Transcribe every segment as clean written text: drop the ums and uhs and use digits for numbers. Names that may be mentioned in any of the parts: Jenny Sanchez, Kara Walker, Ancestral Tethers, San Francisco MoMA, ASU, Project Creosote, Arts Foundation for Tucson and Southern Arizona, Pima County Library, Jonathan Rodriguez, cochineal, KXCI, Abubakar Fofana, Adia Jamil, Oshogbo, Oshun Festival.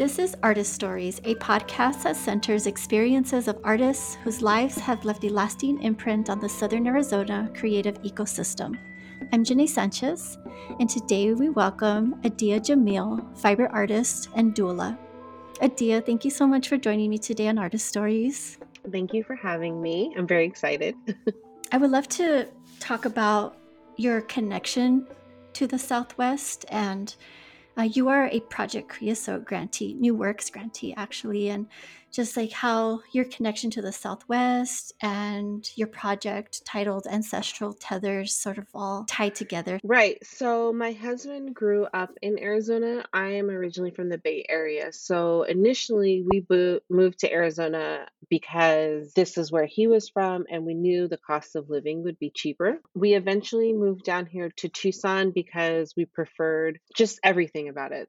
This is Artist Stories, a podcast that centers experiences of artists whose lives have left a lasting imprint on the Southern Arizona creative ecosystem. I'm Jenny Sanchez, and today we welcome Adia Jamil, fiber artist and doula. Adia, thank you so much for joining me today on Artist Stories. Thank you for having me. I'm very excited. I would love to talk about your connection to the Southwest, and you are a Project Creosote grantee, New Works grantee, actually, and just like how your connection to the Southwest and your project titled Ancestral Tethers sort of all tie together. Right. So my husband grew up in Arizona. I am originally from the Bay Area. So initially we moved to Arizona because this is where he was from and we knew the cost of living would be cheaper. We eventually moved down here to Tucson because we preferred just everything about it.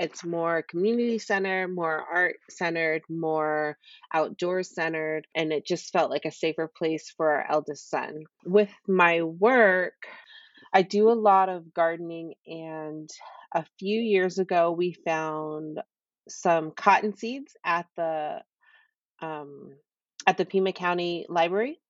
It's more community center, more art centered, more outdoor centered, and it just felt like a safer place for our eldest son. With my work, I do a lot of gardening, and a few years ago, we found some cotton seeds at the Pima County Library.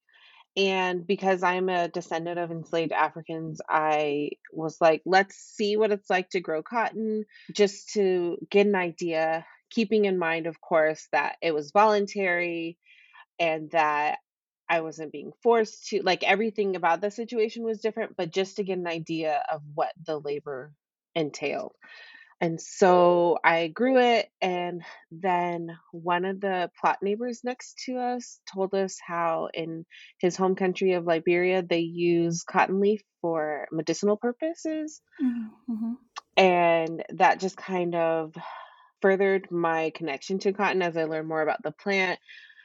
And because I'm a descendant of enslaved Africans, I was like, let's see what it's like to grow cotton, just to get an idea, keeping in mind, of course, that it was voluntary and that I wasn't being forced to, like, everything about the situation was different, but just to get an idea of what the labor entailed. And so I grew it, and then one of the plot neighbors next to us told us how in his home country of Liberia, they use cotton leaf for medicinal purposes. Mm-hmm. And that just kind of furthered my connection to cotton as I learned more about the plant.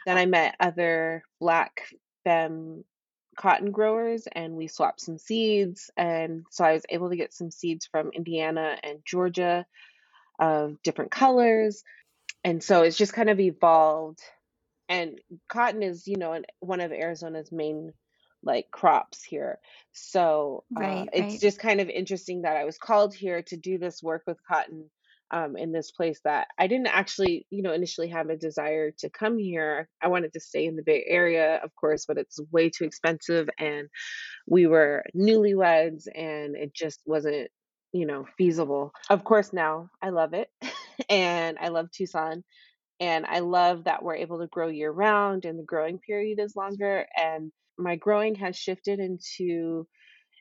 Then I met other Black femme cotton growers, and we swapped some seeds, and so I was able to get some seeds from Indiana and Georgia of different colors, and so it's just kind of evolved. And cotton is, you know, one of Arizona's main like crops here, so it's just kind of interesting that I was called here to do this work with cotton in this place that I didn't actually, you know, initially have a desire to come here. I wanted to stay in the Bay Area, of course, but it's way too expensive. And we were newlyweds and it just wasn't, you know, feasible. Of course, now I love it and I love Tucson and I love that we're able to grow year round and the growing period is longer. And my growing has shifted into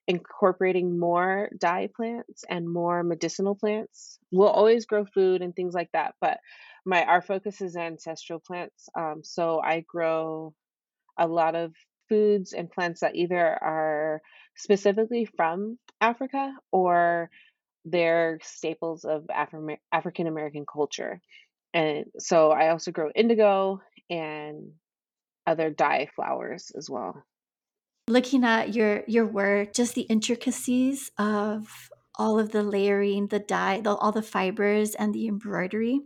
incorporating more dye plants and more medicinal plants. We'll always grow food and things like that, but our focus is ancestral plants. So I grow a lot of foods and plants that either are specifically from Africa or they're staples of African American culture. And so I also grow indigo and other dye flowers as well. Looking at your work, just the intricacies of all of the layering, the dye, all the fibers and the embroidery,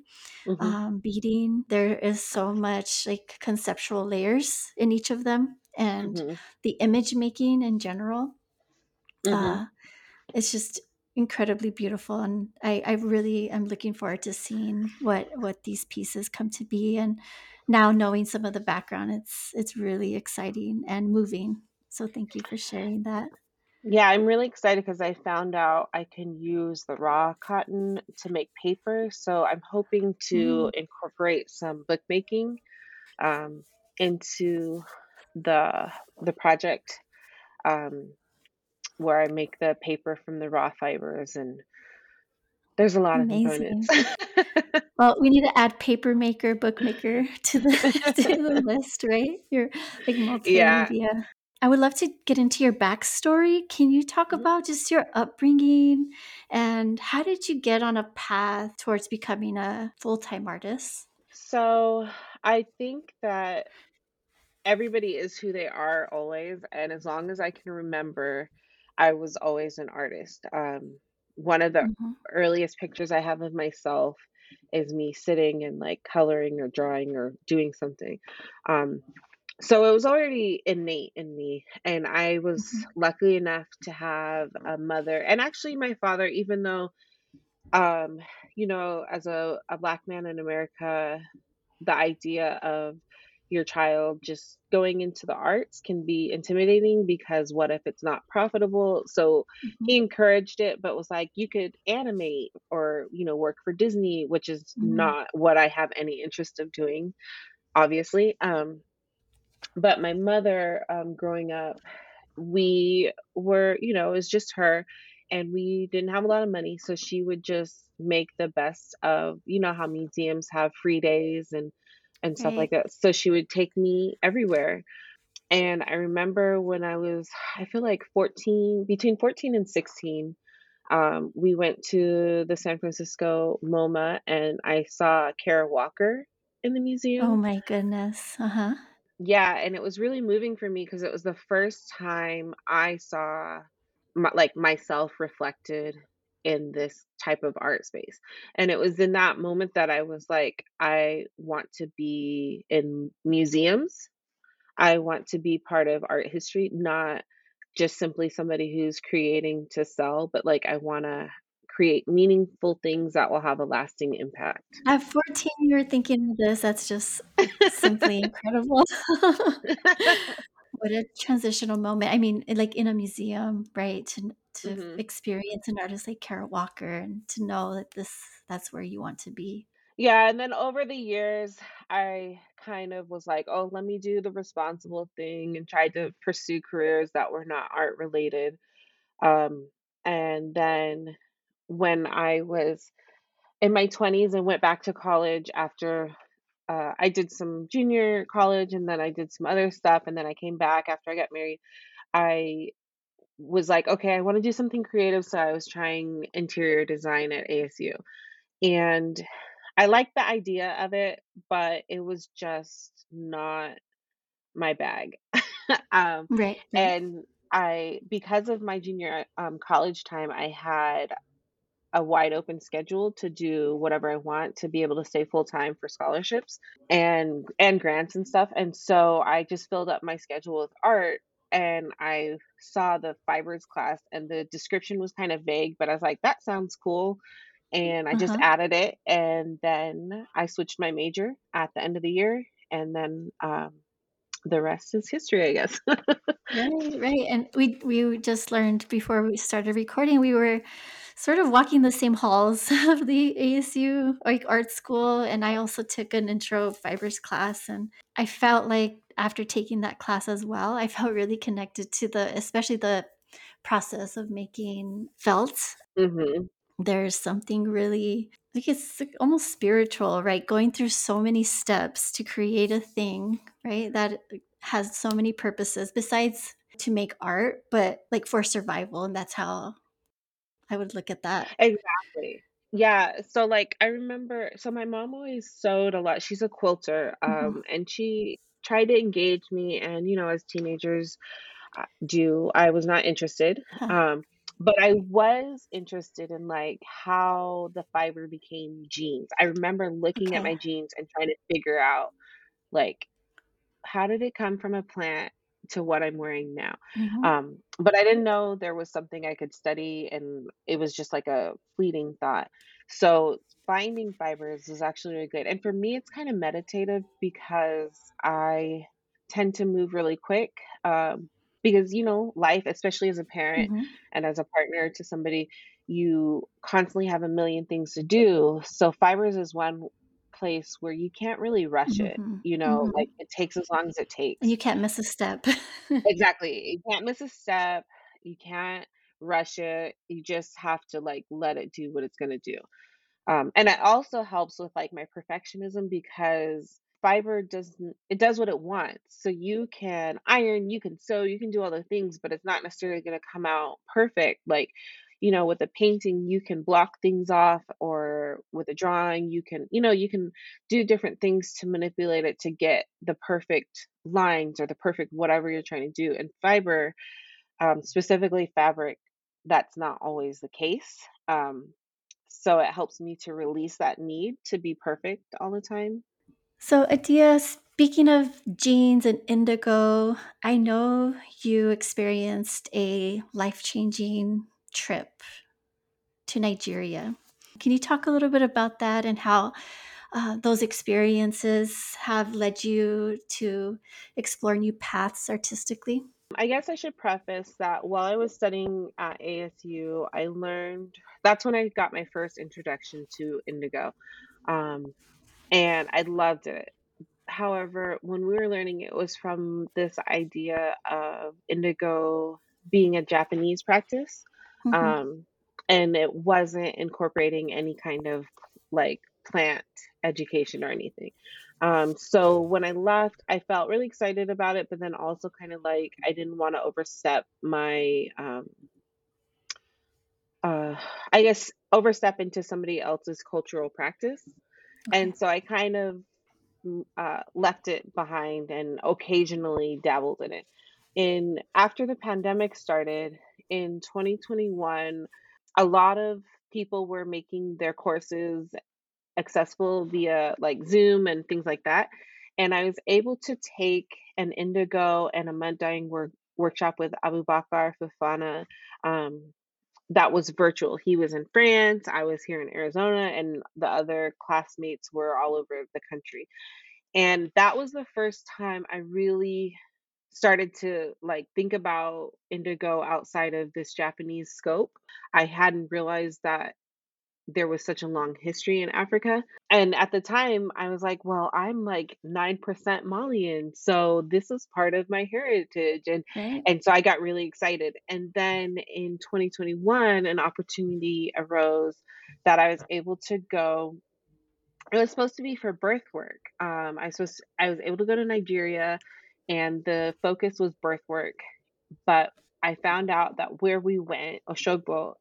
mm-hmm. Beading, there is so much like conceptual layers in each of them, and mm-hmm. the image making in general. Mm-hmm. It's just incredibly beautiful. And I really am looking forward to seeing what these pieces come to be. And now knowing some of the background, it's really exciting and moving. So thank you for sharing that. Yeah, I'm really excited because I found out I can use the raw cotton to make paper. So I'm hoping to incorporate some bookmaking into the project where I make the paper from the raw fibers. And there's a lot of components. Well, we need to add paper maker, bookmaker to the list, right? You're like multimedia. Yeah. I would love to get into your backstory. Can you talk about just your upbringing and how did you get on a path towards becoming a full-time artist? So I think that everybody is who they are always. And as long as I can remember, I was always an artist. One of the mm-hmm. earliest pictures I have of myself is me sitting and like coloring or drawing or doing something. So it was already innate in me, and I was lucky enough to have a mother, and actually my father, even though As a Black man in America, the idea of your child just going into the arts can be intimidating, because what if it's not profitable? So he encouraged it, but was like, you could animate or, work for Disney, which is not what I have any interest of doing, obviously. But my mother, growing up, we were, it was just her, and we didn't have a lot of money. So she would just make the best of, how museums have free days and stuff like that. So she would take me everywhere. And I remember when I was, I feel like 14 and 16, we went to the San Francisco MoMA, and I saw Kara Walker in the museum. Oh my goodness. Uh-huh. Yeah. And it was really moving for me, because it was the first time I saw myself reflected in this type of art space. And it was in that moment that I was like, I want to be in museums. I want to be part of art history, not just simply somebody who's creating to sell, but I want to create meaningful things that will have a lasting impact. At 14, you were thinking of this. That's just simply incredible. What a transitional moment. I mean, in a museum, right? To experience an artist like Kara Walker, and to know that that's where you want to be. Yeah. And then over the years, I kind of was like, oh, let me do the responsible thing, and tried to pursue careers that were not art related. And then when I was in my 20s and went back to college after I did some junior college, and then I did some other stuff. And then I came back after I got married. I was like, okay, I want to do something creative. So I was trying interior design at ASU. And I liked the idea of it, but it was just not my bag. Right. And because of my junior college time, I had a wide open schedule to do whatever I want, to be able to stay full time for scholarships and grants and stuff. And so I just filled up my schedule with art, and I saw the fibers class, and the description was kind of vague, but I was like, that sounds cool. And I just added it. And then I switched my major at the end of the year. And then, the rest is history, I guess. Right. And we just learned before we started recording, we were sort of walking the same halls of the ASU art school. And I also took an intro fibers class. And I felt like after taking that class as well, I felt really connected to especially the process of making felt. Mm-hmm. There's something really, it's almost spiritual, right? Going through so many steps to create a thing, right? That has so many purposes besides to make art, but for survival. And that's how I would look at that. Exactly. Yeah. So I remember, so my mom always sewed a lot. She's a quilter. And she tried to engage me. And, as teenagers do, I was not interested. But I was interested in how the fiber became jeans. I remember looking at my jeans and trying to figure out how did it come from a plant to what I'm wearing now. But I didn't know there was something I could study, and it was just a fleeting thought. So finding fibers was actually really good. And for me, it's kind of meditative, because I tend to move really quick. Because, life, especially as a parent and as a partner to somebody, you constantly have a million things to do. So fibers is one place where you can't really rush it. It takes as long as it takes. And you can't miss a step. Exactly. You can't miss a step. You can't rush it. You just have to let it do what it's going to do. And it also helps with my perfectionism, because fiber does what it wants. So you can iron, you can sew, you can do all the things, but it's not necessarily going to come out perfect. With a painting, you can block things off, or with a drawing, you can do different things to manipulate it to get the perfect lines or the perfect whatever you're trying to do. And fiber, specifically fabric, that's not always the case. So it helps me to release that need to be perfect all the time. So Adia, speaking of jeans and indigo, I know you experienced a life-changing trip to Nigeria. Can you talk a little bit about that and how those experiences have led you to explore new paths artistically? I guess I should preface that while I was studying at ASU, I learned, that's when I got my first introduction to indigo. And I loved it. However, when we were learning, it was from this idea of indigo being a Japanese practice. Mm-hmm. And it wasn't incorporating any kind of like plant education or anything. So when I left, I felt really excited about it, but then also kind of like, I didn't want to overstep my, I guess, overstep into somebody else's cultural practice. Okay. And so I kind of left it behind and occasionally dabbled in it. After the pandemic started in 2021, a lot of people were making their courses accessible via like Zoom and things like that. And I was able to take an indigo and a mud dyeing workshop with Abubakar Fofana that was virtual. He was in France, I was here in Arizona, and the other classmates were all over the country. And that was the first time I really started to like think about indigo outside of this Japanese scope. I hadn't realized that there was such a long history in Africa. And at the time I was like, well, I'm like 9% Malian. So this is part of my heritage. And so I got really excited. And then in 2021, an opportunity arose that I was able to go. It was supposed to be for birth work. I was able to go to Nigeria and the focus was birth work. But I found out that where we went, Oshogbo,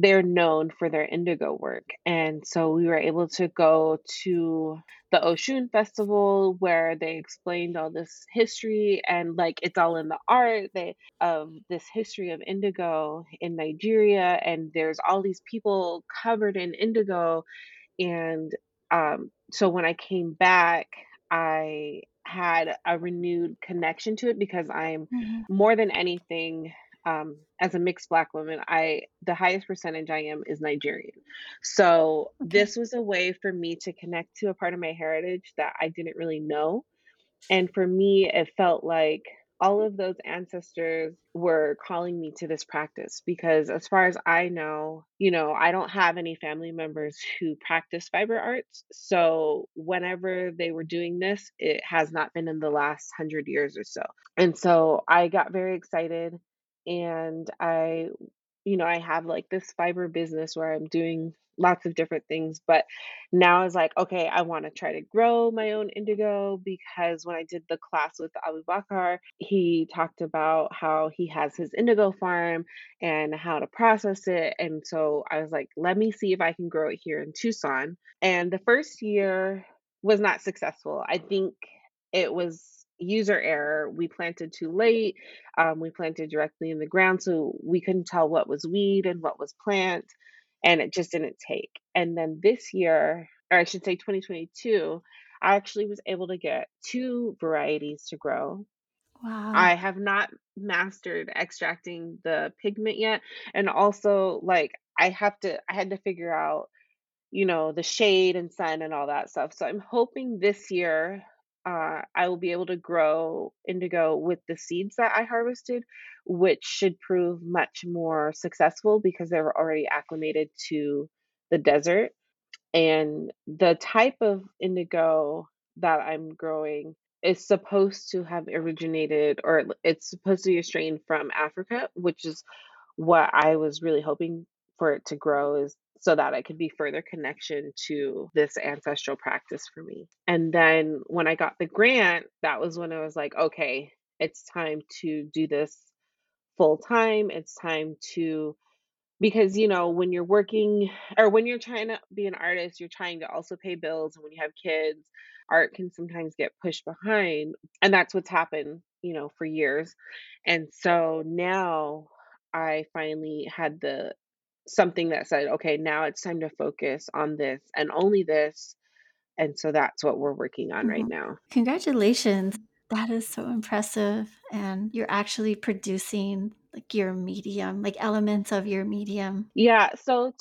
they're known for their indigo work. And so we were able to go to the Oshun Festival where they explained all this history and like it's all in the art of this history of indigo in Nigeria. And there's all these people covered in indigo. And so when I came back, I had a renewed connection to it because I'm more than anything, as a mixed Black woman, the highest percentage I am is Nigerian. So this was a way for me to connect to a part of my heritage that I didn't really know. And for me, it felt like all of those ancestors were calling me to this practice because as far as I know, you know, I don't have any family members who practice fiber arts. So whenever they were doing this, it has not been in the last 100 years or so. And so I got very excited. And I have like this fiber business where I'm doing lots of different things. But now I was like, okay, I want to try to grow my own indigo because when I did the class with Abubakar, he talked about how he has his indigo farm and how to process it. And so I was like, let me see if I can grow it here in Tucson. And the first year was not successful. I think it was user error. We planted too late. We planted directly in the ground, so we couldn't tell what was weed and what was plant, and it just didn't take. And then this year, or I should say 2022, I actually was able to get 2 varieties to grow. Wow. I have not mastered extracting the pigment yet. And also like I had to figure out, you know, the shade and sun and all that stuff. So I'm hoping this year I will be able to grow indigo with the seeds that I harvested, which should prove much more successful because they were already acclimated to the desert. And the type of indigo that I'm growing is supposed to have originated, or it's supposed to be a strain from Africa, which is what I was really hoping for it to grow, is so that I could be further connection to this ancestral practice for me. And then when I got the grant, that was when I was like, okay, it's time to do this full time. It's time to, because, you know, when you're working or when you're trying to be an artist, you're trying to also pay bills. And when you have kids, art can sometimes get pushed behind. And that's what's happened, you know, for years. And so now I finally had something that said, okay, now it's time to focus on this and only this. And so that's what we're working on right now. Congratulations. That is so impressive. And you're actually producing like your medium, like elements of your medium. Yeah. So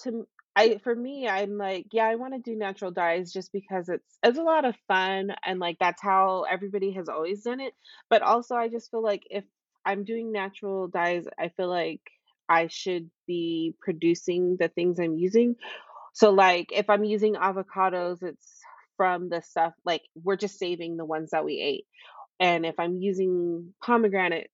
for me, I'm like, yeah, I want to do natural dyes just because it's a lot of fun, and like that's how everybody has always done it. But also I just feel like if I'm doing natural dyes, I feel like I should be producing the things I'm using. So like if I'm using avocados, it's from the stuff, like we're just saving the ones that we ate. And if I'm using pomegranate,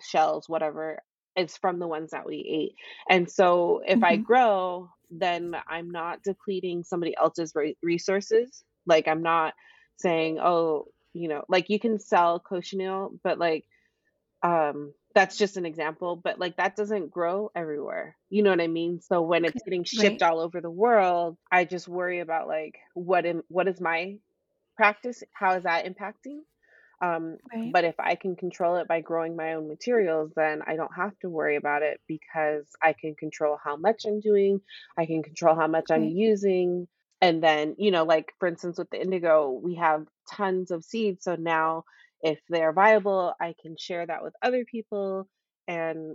shells, whatever, it's from the ones that we ate. And so if I grow, then I'm not depleting somebody else's resources. Like I'm not saying, oh, like you can sell cochineal, but like, that's just an example, but like that doesn't grow everywhere. You know what I mean? So when it's getting shipped all over the world, I just worry about like, what is my practice? How is that impacting? But if I can control it by growing my own materials, then I don't have to worry about it because I can control how much I'm doing. I can control how much I'm using. And then, like for instance, with the indigo, we have tons of seeds. So now if they're viable, I can share that with other people. And,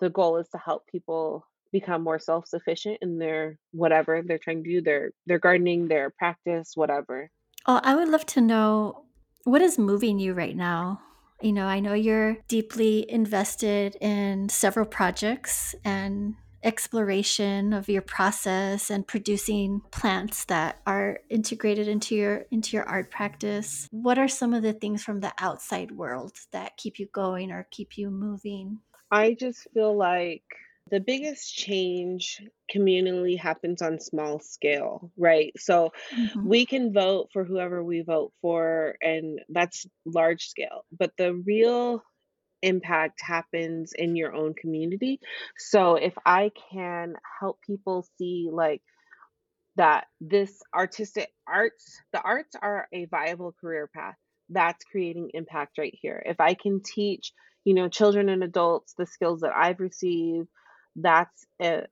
the goal is to help people become more self-sufficient in their, whatever they're trying to do, their gardening, their practice, whatever. Oh, I would love to know, what is moving you right now? I know you're deeply invested in several projects and exploration of your process and producing plants that are integrated into your art practice. What are some of the things from the outside world that keep you going or keep you moving? I just feel like the biggest change communally happens on small scale, right? So we can vote for whoever we vote for, and that's large scale. But the real impact happens in your own community. So if I can help people see like that this the arts are a viable career path, that's creating impact right here. If I can teach, children and adults the skills that I've received, that's an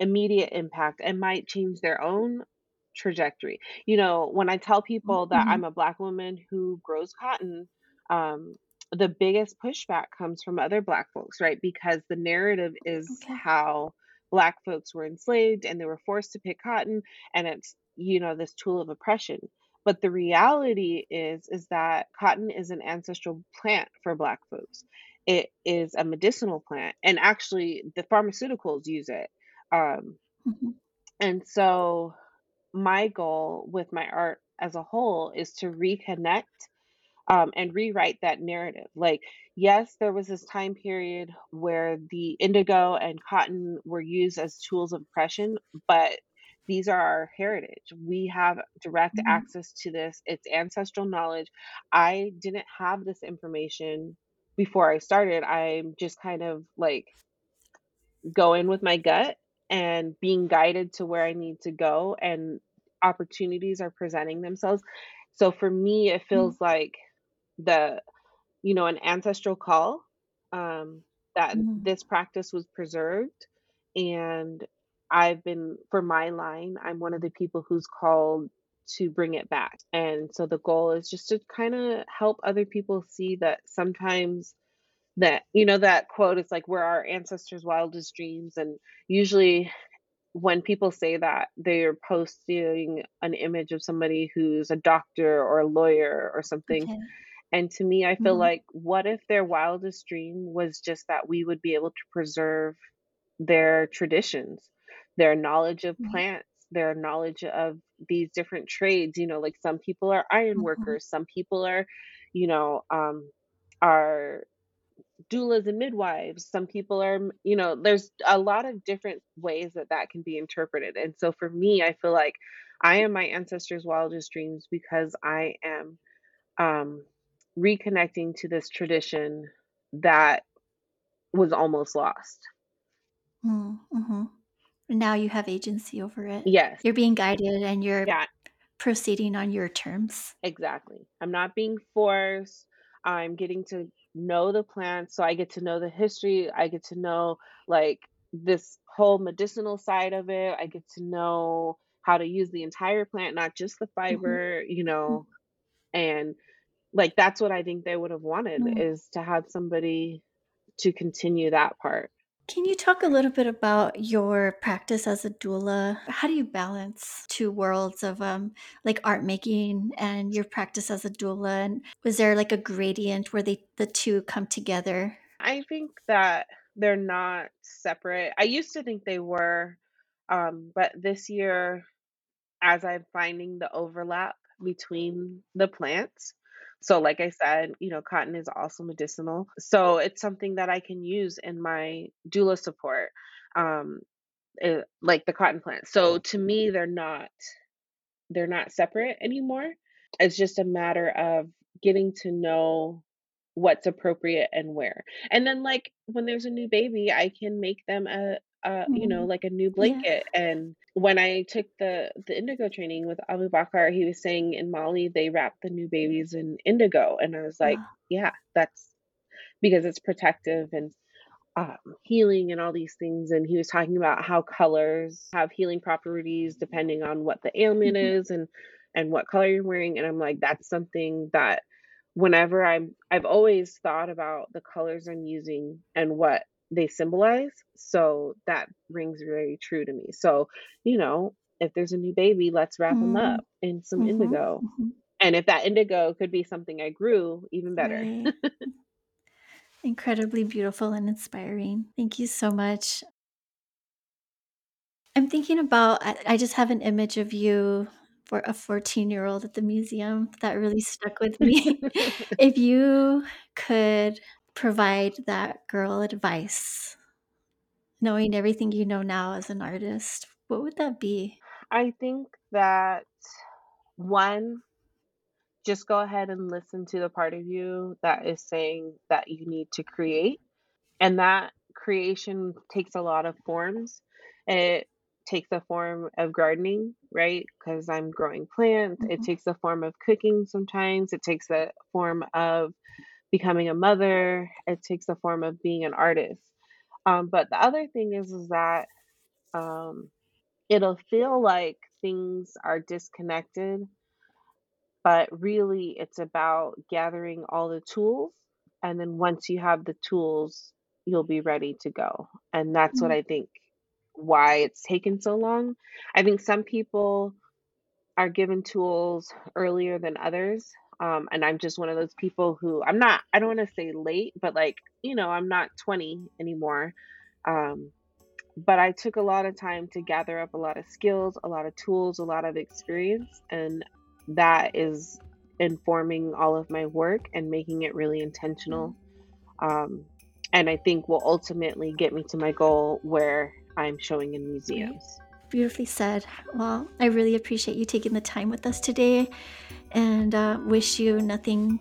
immediate impact and might change their own trajectory. When I tell people that I'm a Black woman who grows cotton, the biggest pushback comes from other Black folks, right? Because the narrative is how Black folks were enslaved and they were forced to pick cotton, and it's, this tool of oppression. But the reality is that cotton is an ancestral plant for Black folks. It is a medicinal plant, and actually the pharmaceuticals use it. And so my goal with my art as a whole is to reconnect and rewrite that narrative. Like, yes, there was this time period where the indigo and cotton were used as tools of oppression, but these are our heritage. We have direct access to this. It's ancestral knowledge. I didn't have this information before I started. I'm just kind of like going with my gut and being guided to where I need to go, and opportunities are presenting themselves. So for me, it feels like an ancestral call, that this practice was preserved. And I've been, for my line, I'm one of the people who's called to bring it back. And so the goal is just to kind of help other people see that sometimes that, that quote is like, we're our ancestors' wildest dreams. And usually when people say that, they're posting an image of somebody who's a doctor or a lawyer or something. Okay. And to me, I feel like, what if their wildest dream was just that we would be able to preserve their traditions, their knowledge of plants, their knowledge of these different trades? Like some people are iron workers, some people are, are doulas and midwives, some people are, there's a lot of different ways that can be interpreted. And so for me, I feel like I am my ancestors' wildest dreams because I am reconnecting to this tradition that was almost lost. Now you have agency over it. Yes. You're being guided and you're proceeding on your terms. Exactly. I'm not being forced. I'm getting to know the plants. So I get to know the history. I get to know like this whole medicinal side of it. I get to know how to use the entire plant, not just the fiber, and like, that's what I think they would have wanted, is to have somebody to continue that part. Can you talk a little bit about your practice as a doula? How do you balance two worlds of like art making and your practice as a doula? And was there like a gradient where the two come together? I think that they're not separate. I used to think they were, but this year, as I'm finding the overlap between the plants. So, like I said, cotton is also medicinal. So, it's something that I can use in my doula support, like the cotton plant. So, to me, they're not separate anymore. It's just a matter of getting to know what's appropriate and where. And then, like when there's a new baby, I can make them like a new blanket. Yeah. And when I took the indigo training with Abubakar, he was saying in Mali, they wrap the new babies in indigo. And I was like, yeah, that's because it's protective and healing and all these things. And he was talking about how colors have healing properties depending on what the ailment is and what color you're wearing. And I'm like, that's something that whenever I've always thought about the colors I'm using and what they symbolize. So that rings very true to me. So, if there's a new baby, let's wrap them up in some indigo. Mm-hmm. And if that indigo could be something I grew, even better. Right. Incredibly beautiful and inspiring. Thank you so much. I'm thinking about, I just have an image of you for a 14-year-old at the museum that really stuck with me. If you could provide that girl advice, knowing everything you know now as an artist, what would that be? I think that one, just go ahead and listen to the part of you that is saying that you need to create. And that creation takes a lot of forms. It takes the form of gardening, right? Because I'm growing plants. Mm-hmm. It takes the form of cooking sometimes. It takes the form of becoming a mother. It takes the form of being an artist. But the other thing is that it'll feel like things are disconnected, but really it's about gathering all the tools. And then once you have the tools, you'll be ready to go. And that's what I think why it's taken so long. I think some people are given tools earlier than others. And I'm just one of those people who I don't want to say late, but like, I'm not 20 anymore. But I took a lot of time to gather up a lot of skills, a lot of tools, a lot of experience. And that is informing all of my work and making it really intentional. And I think will ultimately get me to my goal where I'm showing in museums. Beautifully said. Well, I really appreciate you taking the time with us today. And wish you nothing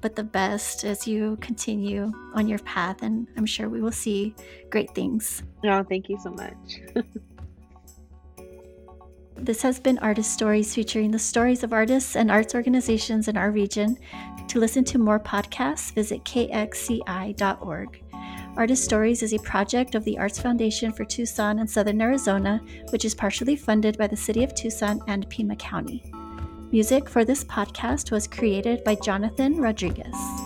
but the best as you continue on your path. And I'm sure we will see great things. Oh, thank you so much. This has been Artist Stories, featuring the stories of artists and arts organizations in our region. To listen to more podcasts, visit kxci.org. Artist Stories is a project of the Arts Foundation for Tucson and Southern Arizona, which is partially funded by the City of Tucson and Pima County. Music for this podcast was created by Jonathan Rodriguez.